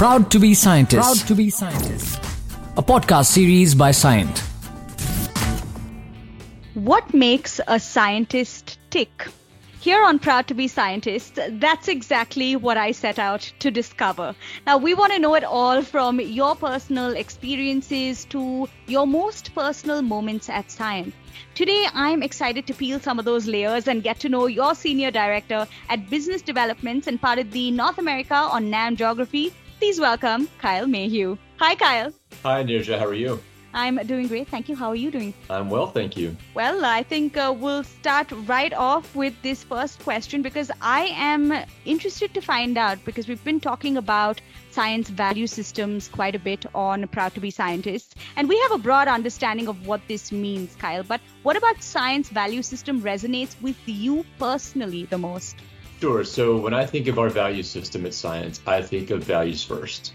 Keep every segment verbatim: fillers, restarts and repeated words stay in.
Proud to be scientists. Proud to be scientists. A podcast series by Cyient. What makes a scientist tick? Here on Proud to be Scientists, that's exactly what I set out to discover. Now, we want to know it all, from your personal experiences to your most personal moments at Cyient. Today, I'm excited to peel some of those layers and get to know your Senior Director at Business Developments and part of the North America on NAM Geography. Please welcome Kyle Mayhew. Hi, Kyle. Hi, Neerja. How are you? I'm doing great. Thank you. How are you doing? I'm well, thank you. Well, I think uh, we'll start right off with this first question, because I am interested to find out, because we've been talking about Cyient value systems quite a bit on Proud to be Scientists. And we have a broad understanding of what this means, Kyle. But what about Cyient value system resonates with you personally the most? Sure. So when I think of our value system at Cyient, I think of Values First.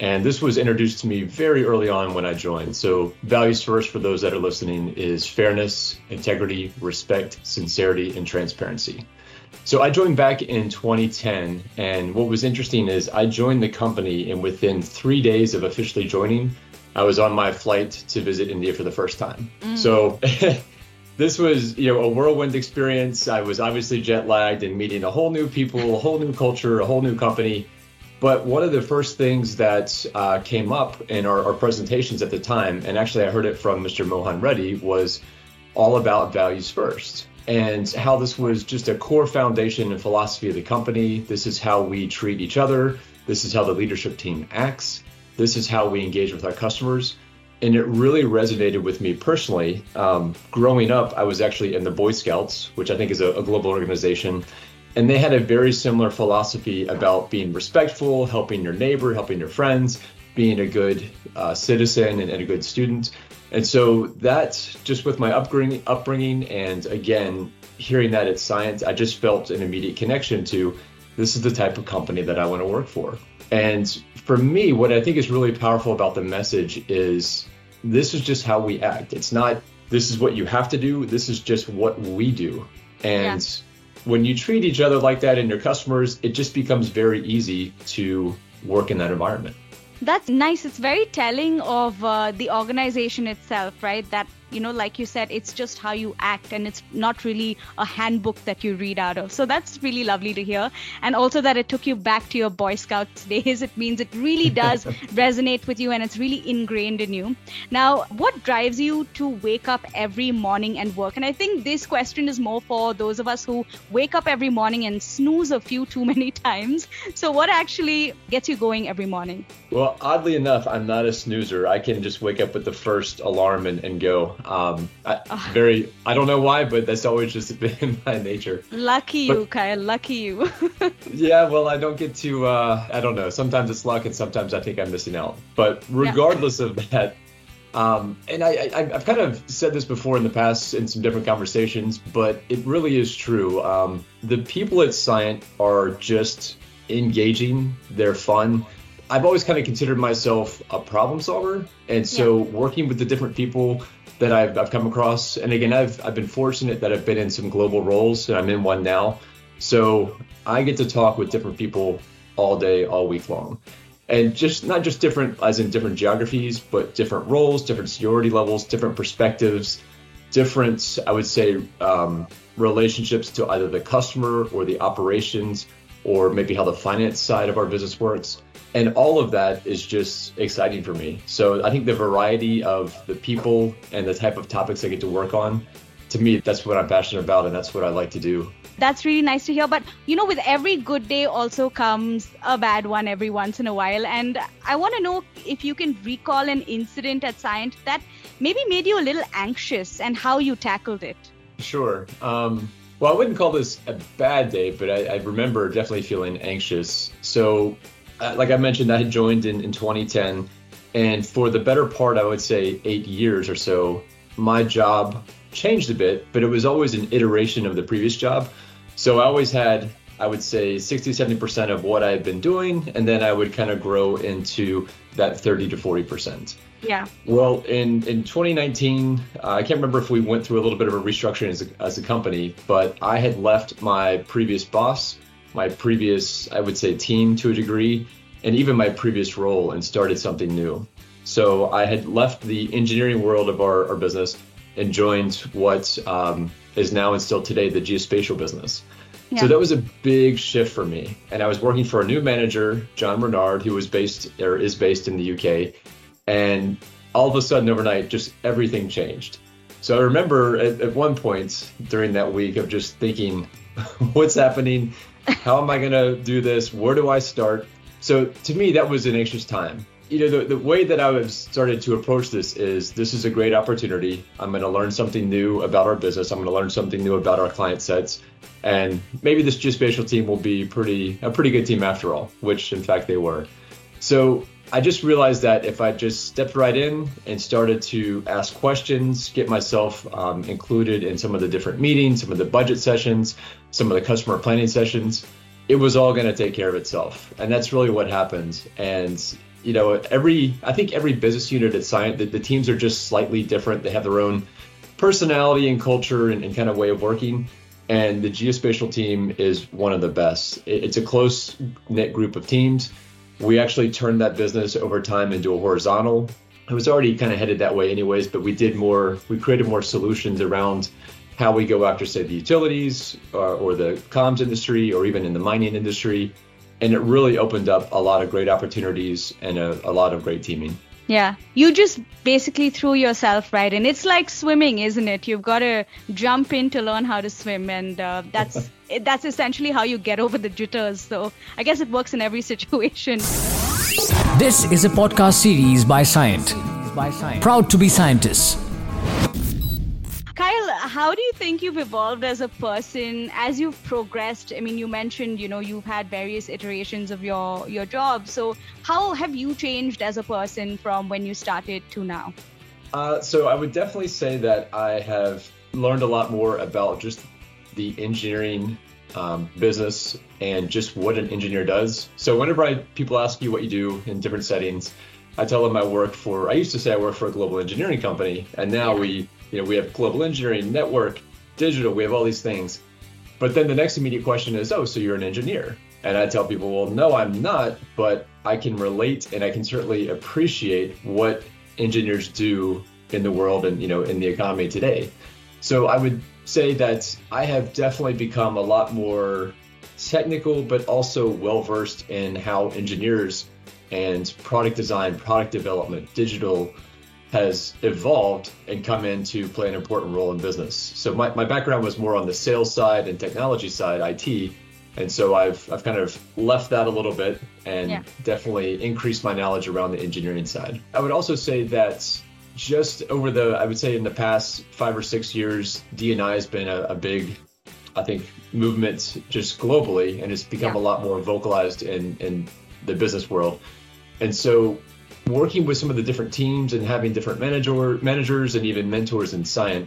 And this was introduced to me very early on when I joined. So Values First, for those that are listening, is fairness, integrity, respect, sincerity, and transparency. So I joined back in twenty ten. And what was interesting is I joined the company, and within three days of officially joining, I was on my flight to visit India for the first time. Mm. So this was, you know, a whirlwind experience. I was obviously jet lagged and meeting a whole new people, a whole new culture, a whole new company. But one of the first things that uh, came up in our, our presentations at the time, and actually I heard it from Mister Mohan Reddy, was all about Values First and how this was just a core foundation and philosophy of the company. This is how we treat each other. This is how the leadership team acts. This is how we engage with our customers. And it really resonated with me personally. Um, growing up, I was actually in the Boy Scouts, which I think is a, a global organization. And they had a very similar philosophy about being respectful, helping your neighbor, helping your friends, being a good uh, citizen and, and a good student. And so that's just with my upbringing, upbringing. And again, hearing that at Cyient, I just felt an immediate connection to this is the type of company that I want to work for. And for me, what I think is really powerful about the message is this is just how we act. It's not this is what you have to do. This is just what we do. And yeah. When you treat each other like that and your customers, it just becomes very easy to work in that environment. That's nice. It's very telling of uh, the organization itself, right? That, you know, like you said, it's just how you act, and it's not really a handbook that you read out of. So that's really lovely to hear. And also that it took you back to your Boy Scouts days. It means it really does resonate with you, and it's really ingrained in you. Now, what drives you to wake up every morning and work? And I think this question is more for those of us who wake up every morning and snooze a few too many times. So what actually gets you going every morning? Well, oddly enough, I'm not a snoozer. I can just wake up with the first alarm and, and go. Um, I, oh. very, I don't know why, but that's always just been my nature. Lucky but, you, Kyle, lucky you. Yeah, well, I don't get to, uh, I don't know. Sometimes it's luck and sometimes I think I'm missing out. But regardless yeah. of that, um, and I, I, I've kind of said this before in the past in some different conversations, but it really is true. Um, the people at Cyient are just engaging. They're fun. I've always kind of considered myself a problem solver. And so yeah. working with the different people that I've, I've come across. And again, I've I've been fortunate that I've been in some global roles, and I'm in one now. So I get to talk with different people all day, all week long. And just not just different as in different geographies, but different roles, different seniority levels, different perspectives, different, I would say, um, relationships to either the customer or the operations, or maybe how the finance side of our business works. And all of that is just exciting for me. So I think the variety of the people and the type of topics I get to work on, to me, that's what I'm passionate about, and that's what I like to do. That's really nice to hear. But, you know, with every good day also comes a bad one every once in a while. And I want to know if you can recall an incident at Cyient that maybe made you a little anxious and how you tackled it. Sure. Um, well, I wouldn't call this a bad day, but I, I remember definitely feeling anxious. So like I mentioned, I had joined in, in twenty ten, and for the better part, I would say eight years or so, my job changed a bit, but it was always an iteration of the previous job. So I always had, I would say sixty, seventy percent of what I had been doing, and then I would kind of grow into that thirty to forty percent. Yeah. Well, in, in twenty nineteen, uh, I can't remember if we went through a little bit of a restructuring as a, as a company, but I had left my previous boss, my previous, I would say, team to a degree, and even my previous role and started something new. So I had left the engineering world of our, our business and joined what um, is now and still today the geospatial business. Yeah. So that was a big shift for me. And I was working for a new manager, John Bernard, who was based or is based in the U K. And all of a sudden overnight, just everything changed. So I remember at, at one point during that week of just thinking, what's happening? How am I going to do this? Where do I start? So to me, that was an anxious time. You know, the, the way that I have started to approach this is this is a great opportunity. I'm going to learn something new about our business. I'm going to learn something new about our client sets. And maybe this geospatial team will be pretty a pretty good team after all, which in fact they were. So I just realized that if I just stepped right in and started to ask questions, get myself um, included in some of the different meetings, some of the budget sessions, some of the customer planning sessions, it was all going to take care of itself. And that's really what happened. And you know, every I think every business unit at Cyient, the, the teams are just slightly different. They have their own personality and culture and, and kind of way of working. And the geospatial team is one of the best. It, it's a close-knit group of teams. We actually turned that business over time into a horizontal. It was already kind of headed that way anyways, but we did more, we created more solutions around how we go after, say, the utilities or, or the comms industry or even in the mining industry. And it really opened up a lot of great opportunities and a, a lot of great teaming. Yeah, you just basically threw yourself right in. It's like swimming, isn't it? You've got to jump in to learn how to swim. And uh, that's that's essentially how you get over the jitters. So I guess it works in every situation. This is a podcast series by Cyient. Proud to be scientists. Kyle, how do you think you've evolved as a person as you've progressed? I mean, you mentioned, you know, you've had various iterations of your, your job. So how have you changed as a person from when you started to now? Uh, so I would definitely say that I have learned a lot more about just the engineering um, business and just what an engineer does. So whenever I, people ask you what you do in different settings, I tell them I work for, I used to say I work for a global engineering company, and now yeah. we You know, we have global engineering, network, digital, we have all these things. But then the next immediate question is, oh, so you're an engineer. And I tell people, well, no, I'm not, but I can relate and I can certainly appreciate what engineers do in the world and, you know, in the economy today. So I would say that I have definitely become a lot more technical, but also well-versed in how engineers and product design, product development, digital, has evolved and come in to play an important role in business. So my, my background was more on the sales side and technology side, I T. And so I've I've kind of left that a little bit and yeah. definitely increased my knowledge around the engineering side. I would also say that just over the, I would say in the past five or six years, D and I has been a, a big, I think, movement just globally, and it's become yeah. a lot more vocalized in, in the business world. And so working with some of the different teams and having different manager, managers and even mentors in Cyient,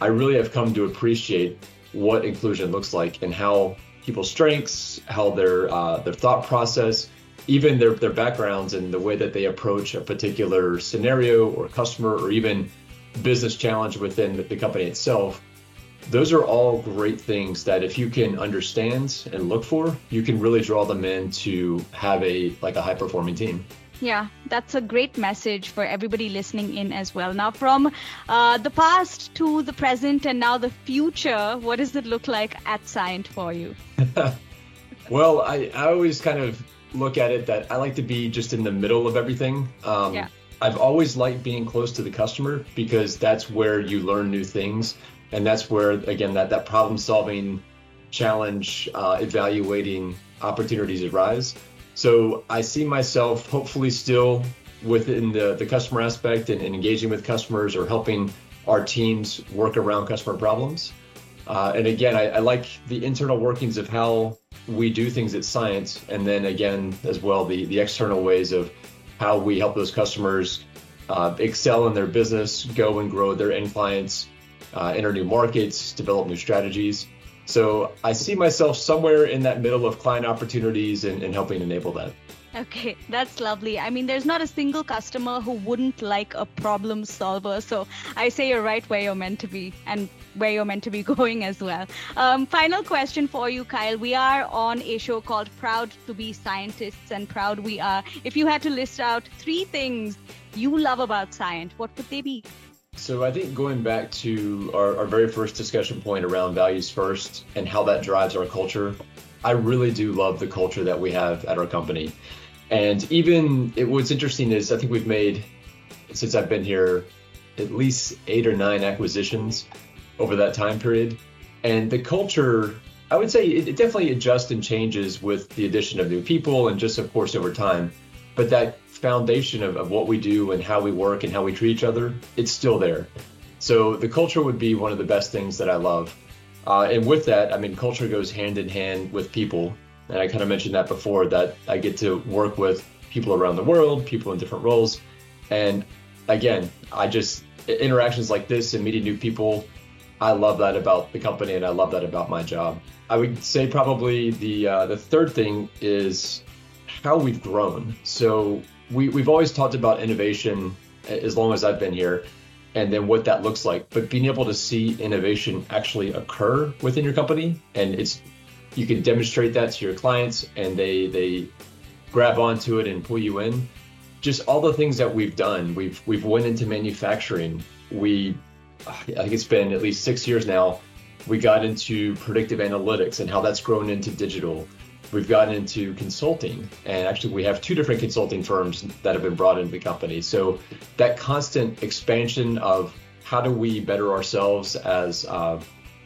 I really have come to appreciate what inclusion looks like and how people's strengths, how their uh, their thought process, even their, their backgrounds and the way that they approach a particular scenario or customer or even business challenge within the company itself. Those are all great things that if you can understand and look for, you can really draw them in to have a like a high-performing team. Yeah, that's a great message for everybody listening in as well. Now, from uh, the past to the present and now the future, what does it look like at Cyient for you? Well, I, I always kind of look at it that I like to be just in the middle of everything. Um, yeah. I've always liked being close to the customer because that's where you learn new things. And that's where, again, that, that problem solving, challenge, uh, evaluating opportunities arise. So I see myself hopefully still within the, the customer aspect and, and engaging with customers or helping our teams work around customer problems. Uh, and again, I, I like the internal workings of how we do things at Cyient. And then again, as well, the, the external ways of how we help those customers uh, excel in their business, go and grow their end clients, uh, enter new markets, develop new strategies. So I see myself somewhere in that middle of client opportunities and, and helping enable that. Okay, that's lovely. I mean, there's not a single customer who wouldn't like a problem solver. So I say you're right where you're meant to be and where you're meant to be going as well. Um, final question for you, Kyle. We are on a show called Proud to be Scientists and Proud We Are. If you had to list out three things you love about Cyient, what would they be? So I think going back to our, our very first discussion point around Values First and how that drives our culture, I really do love the culture that we have at our company. And even it, what's interesting is I think we've made, since I've been here, at least eight or nine acquisitions over that time period. And the culture, I would say it, it definitely adjusts and changes with the addition of new people and just, of course, over time. But that foundation of, of what we do and how we work and how we treat each other, it's still there. So the culture would be one of the best things that I love. Uh, and with that, I mean, culture goes hand in hand with people. And I kind of mentioned that before, that I get to work with people around the world, people in different roles. And again, I just, interactions like this and meeting new people, I love that about the company and I love that about my job. I would say probably the uh, the third thing is how we've grown. So we, we've always talked about innovation as long as I've been here, and then what that looks like, but being able to see innovation actually occur within your company, and it's you can demonstrate that to your clients and they they grab onto it and pull you in. Just all the things that we've done, we've we've went into manufacturing. We, I think it's been at least six years now, we got into predictive analytics and how that's grown into digital. We've gotten into consulting, and actually we have two different consulting firms that have been brought into the company. So that constant expansion of how do we better ourselves as uh,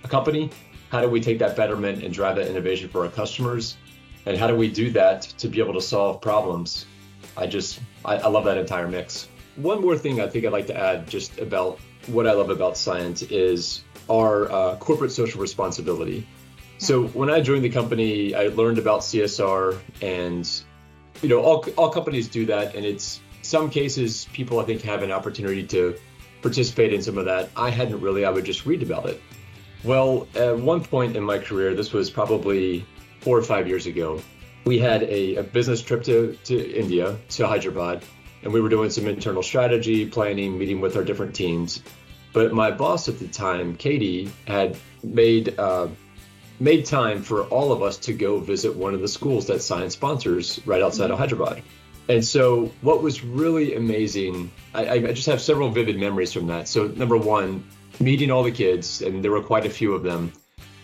a company? How do we take that betterment and drive that innovation for our customers? And how do we do that to be able to solve problems? I just, I, I love that entire mix. One more thing I think I'd like to add just about what I love about Cyient is our uh, corporate social responsibility. So when I joined the company, I learned about C S R, and you know, all all companies do that, and it's some cases people I think have an opportunity to participate in some of that. I hadn't really. I would just read about it. Well, at one point in my career, this was probably four or five years ago, we had a, a business trip to, to India, to Hyderabad, and we were doing some internal strategy, planning, meeting with our different teams. But my boss at the time, Katie, had made uh, made time for all of us to go visit one of the schools that Cyient sponsors right outside of Hyderabad. And so what was really amazing, I, I just have several vivid memories from that. So number one, meeting all the kids, and there were quite a few of them.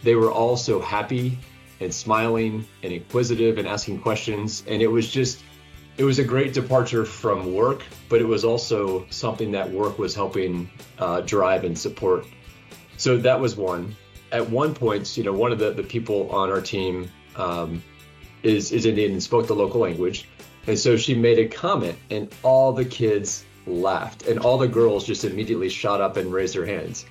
They were all so happy and smiling and inquisitive and asking questions. And it was just, it was a great departure from work, but it was also something that work was helping uh, drive and support. So that was one. At one point, you know, one of the, the people on our team um, is, is Indian and spoke the local language. And so she made a comment and all the kids laughed and all the girls just immediately shot up and raised their hands.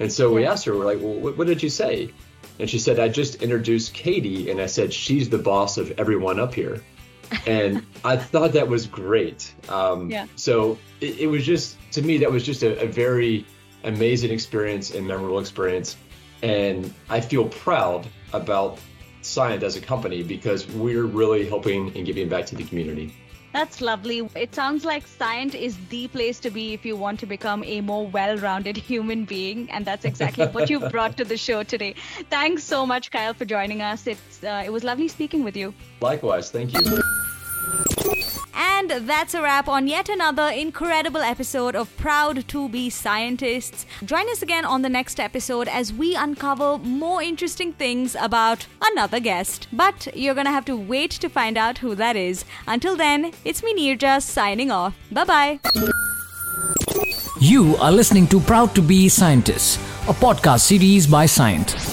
And so we asked her, we're like, well, what, what did you say? And she said, I just introduced Katie and I said, she's the boss of everyone up here. And I thought that was great. Um, yeah. So it, it was just, to me, that was just a, a very amazing experience and memorable experience. And I feel proud about Cyient as a company because we're really helping and giving back to the community. That's lovely. It sounds like Cyient is the place to be if you want to become a more well-rounded human being. And that's exactly what you've brought to the show today. Thanks so much, Kyle, for joining us. It's, uh, it was lovely speaking with you. Likewise. Thank you. And that's a wrap on yet another incredible episode of Proud to be Scientists. Join us again on the next episode as we uncover more interesting things about another guest. But you're going to have to wait to find out who that is. Until then, it's me, Neerja, signing off. Bye-bye. You are listening to Proud to be Scientists, a podcast series by Cyient.